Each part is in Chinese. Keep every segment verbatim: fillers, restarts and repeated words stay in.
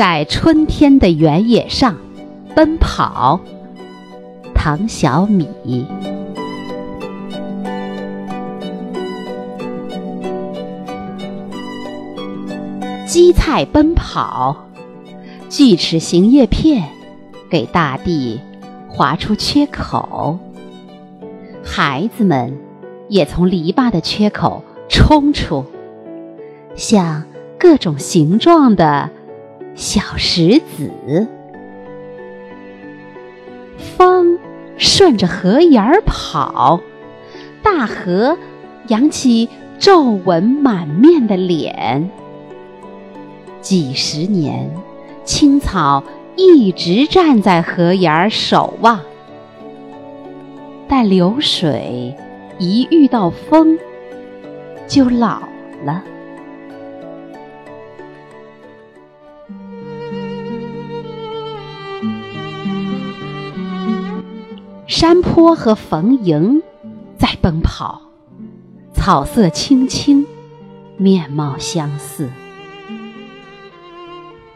在春天的原野上奔跑，唐小米。荠菜奔跑，锯齿形叶片给大地划出缺口，孩子们也从篱笆的缺口冲出，像各种形状的小石子。风顺着河沿儿跑，大河扬起皱纹满面的脸。几十年，青草一直站在河沿守望，但流水一遇到风就老了。山坡和房营在奔跑，草色青青，面貌相似。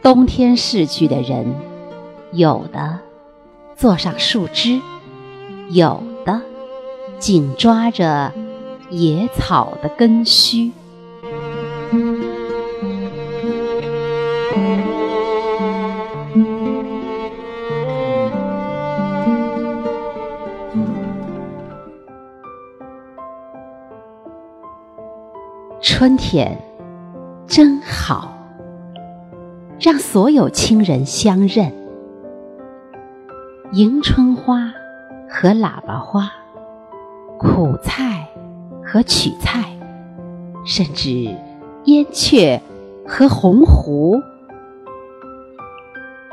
冬天逝去的人，有的坐上树枝，有的紧抓着野草的根须。春天真好，让所有亲人相认。迎春花和喇叭花，苦菜和曲菜，甚至燕雀和鸿鹄，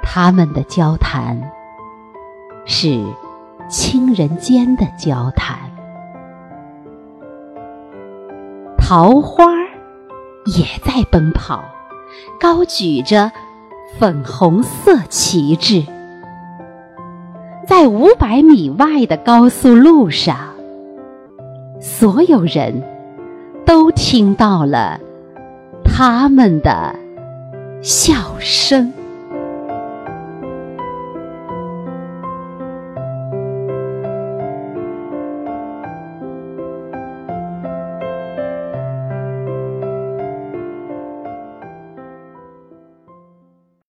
他们的交谈是亲人间的交谈。桃花也在奔跑，高举着粉红色旗帜，在五百米外的高速路上，所有人都听到了他们的笑声。